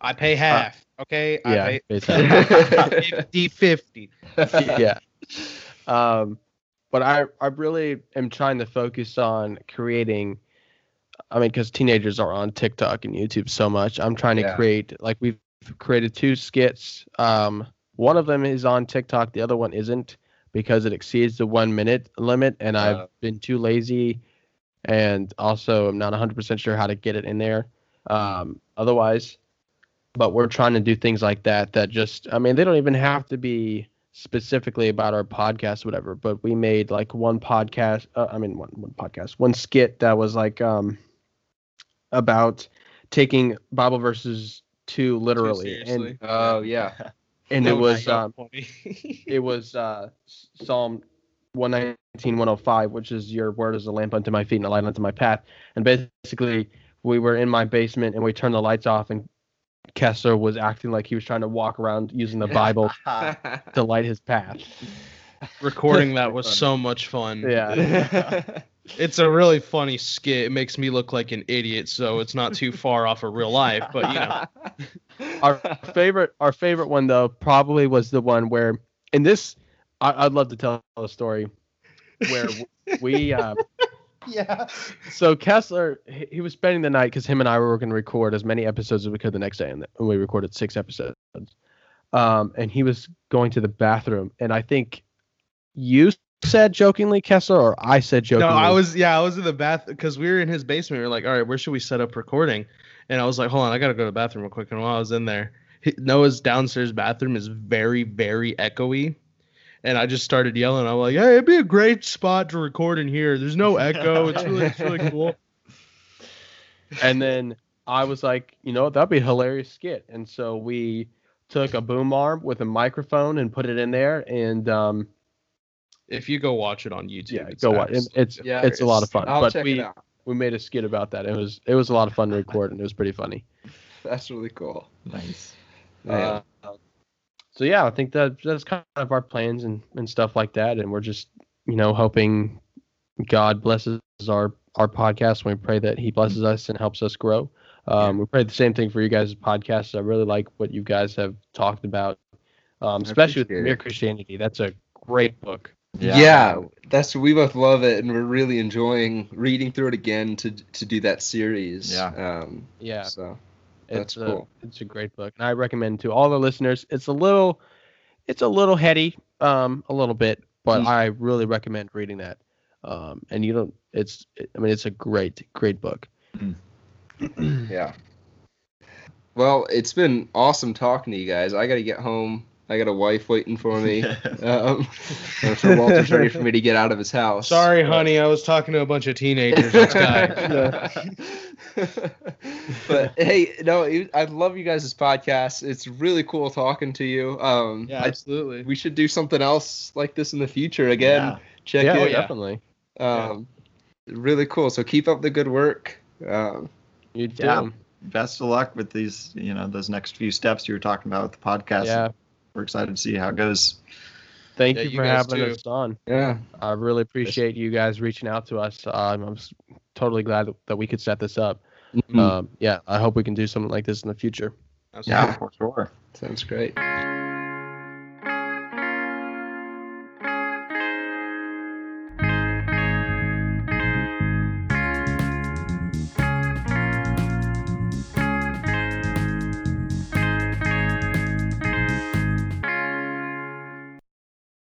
I pay half. Uh, Okay, yeah, fifty fifty. yeah, um, but I I really am trying to focus on creating. I mean, because teenagers are on TikTok and YouTube so much. I'm trying to yeah. create, like we've created two skits. Um, one of them is on TikTok, the other one isn't because it exceeds the one minute limit, and I've uh, been too lazy, and also I'm not one hundred percent sure how to get it in there. Um, otherwise. But we're trying to do things like that that just, I mean, they don't even have to be specifically about our podcast or whatever, but we made like one podcast, uh, I mean, one, one podcast, one skit that was like um, about taking Bible verses too literally. Too and, oh, yeah. And it was, um, it was uh, Psalm one nineteen, one oh five, which is your word is a lamp unto my feet and a light unto my path. And basically we were in my basement and we turned the lights off, and Kessler was acting like he was trying to walk around using the Bible to light his path. Recording that was so much fun. Yeah. It's a really funny skit. It makes me look like an idiot, so it's not too far off of real life, but you know. Our favorite our favorite one though probably was the one where, and this I, I'd love to tell a story where we uh yeah. So Kessler, he, he was spending the night because him and I were going to record as many episodes as we could the next day, and we recorded six episodes. Um, and he was going to the bathroom, and I think you said jokingly, Kessler, or I said jokingly. No, I was yeah, I was in the bath because we were in his basement. We were like, all right, where should we set up recording? And I was like, hold on, I gotta go to the bathroom real quick. And while I was in there, he, Noah's downstairs bathroom is very, very echoey. And I just started yelling. I'm like, hey, it'd be a great spot to record in here. There's no echo. It's really, it's really cool. And then I was like, you know, that'd be a hilarious skit. And so we took a boom arm with a microphone and put it in there. And um, if you go watch it on YouTube, yeah, it's go watch it. It's yeah, it's, it's a lot of fun. I'll but check we it out. We made a skit about that. It was it was a lot of fun to record, and it was pretty funny. That's really cool. Nice. Yeah. Uh, So, yeah, I think that that's kind of our plans and, and stuff like that. And we're just, you know, hoping God blesses our, our podcast. We pray that he blesses us and helps us grow. Um, we pray the same thing for you guys' podcasts. I really like what you guys have talked about, um, especially with Mere Christianity. That's a great book. Yeah. yeah, that's we both love it, and we're really enjoying reading through it again to to do that series. Yeah. Um, yeah. So. That's it's a, cool. It's a great book, and I recommend to all the listeners. It's a little, it's a little heady, um, a little bit, but mm-hmm. I really recommend reading that. Um, and you don't, it's, I mean, it's a great, great book. Mm-hmm. Yeah. Well, it's been awesome talking to you guys. I gotta get home. I got a wife waiting for me. um, I'm sure Walter's ready for me to get out of his house. Sorry, but... honey, I was talking to a bunch of teenagers. This guy. But hey, no, it, I love you guys' podcast. It's really cool talking to you. Um, yeah, absolutely. I, we should do something else like this in the future again. Yeah. Check yeah, it. Yeah, definitely. Um, yeah. Really cool. So keep up the good work. Um, you do. Yeah. Best of luck with these. You know, those next few steps you were talking about with the podcast. Yeah. We're excited to see how it goes. Thank yeah, you for you having too. us on. Yeah. I really appreciate you guys reaching out to us. Um, I'm totally glad that we could set this up. Mm-hmm. Um, yeah, I hope we can do something like this in the future. Absolutely. Yeah, for sure. Sounds great.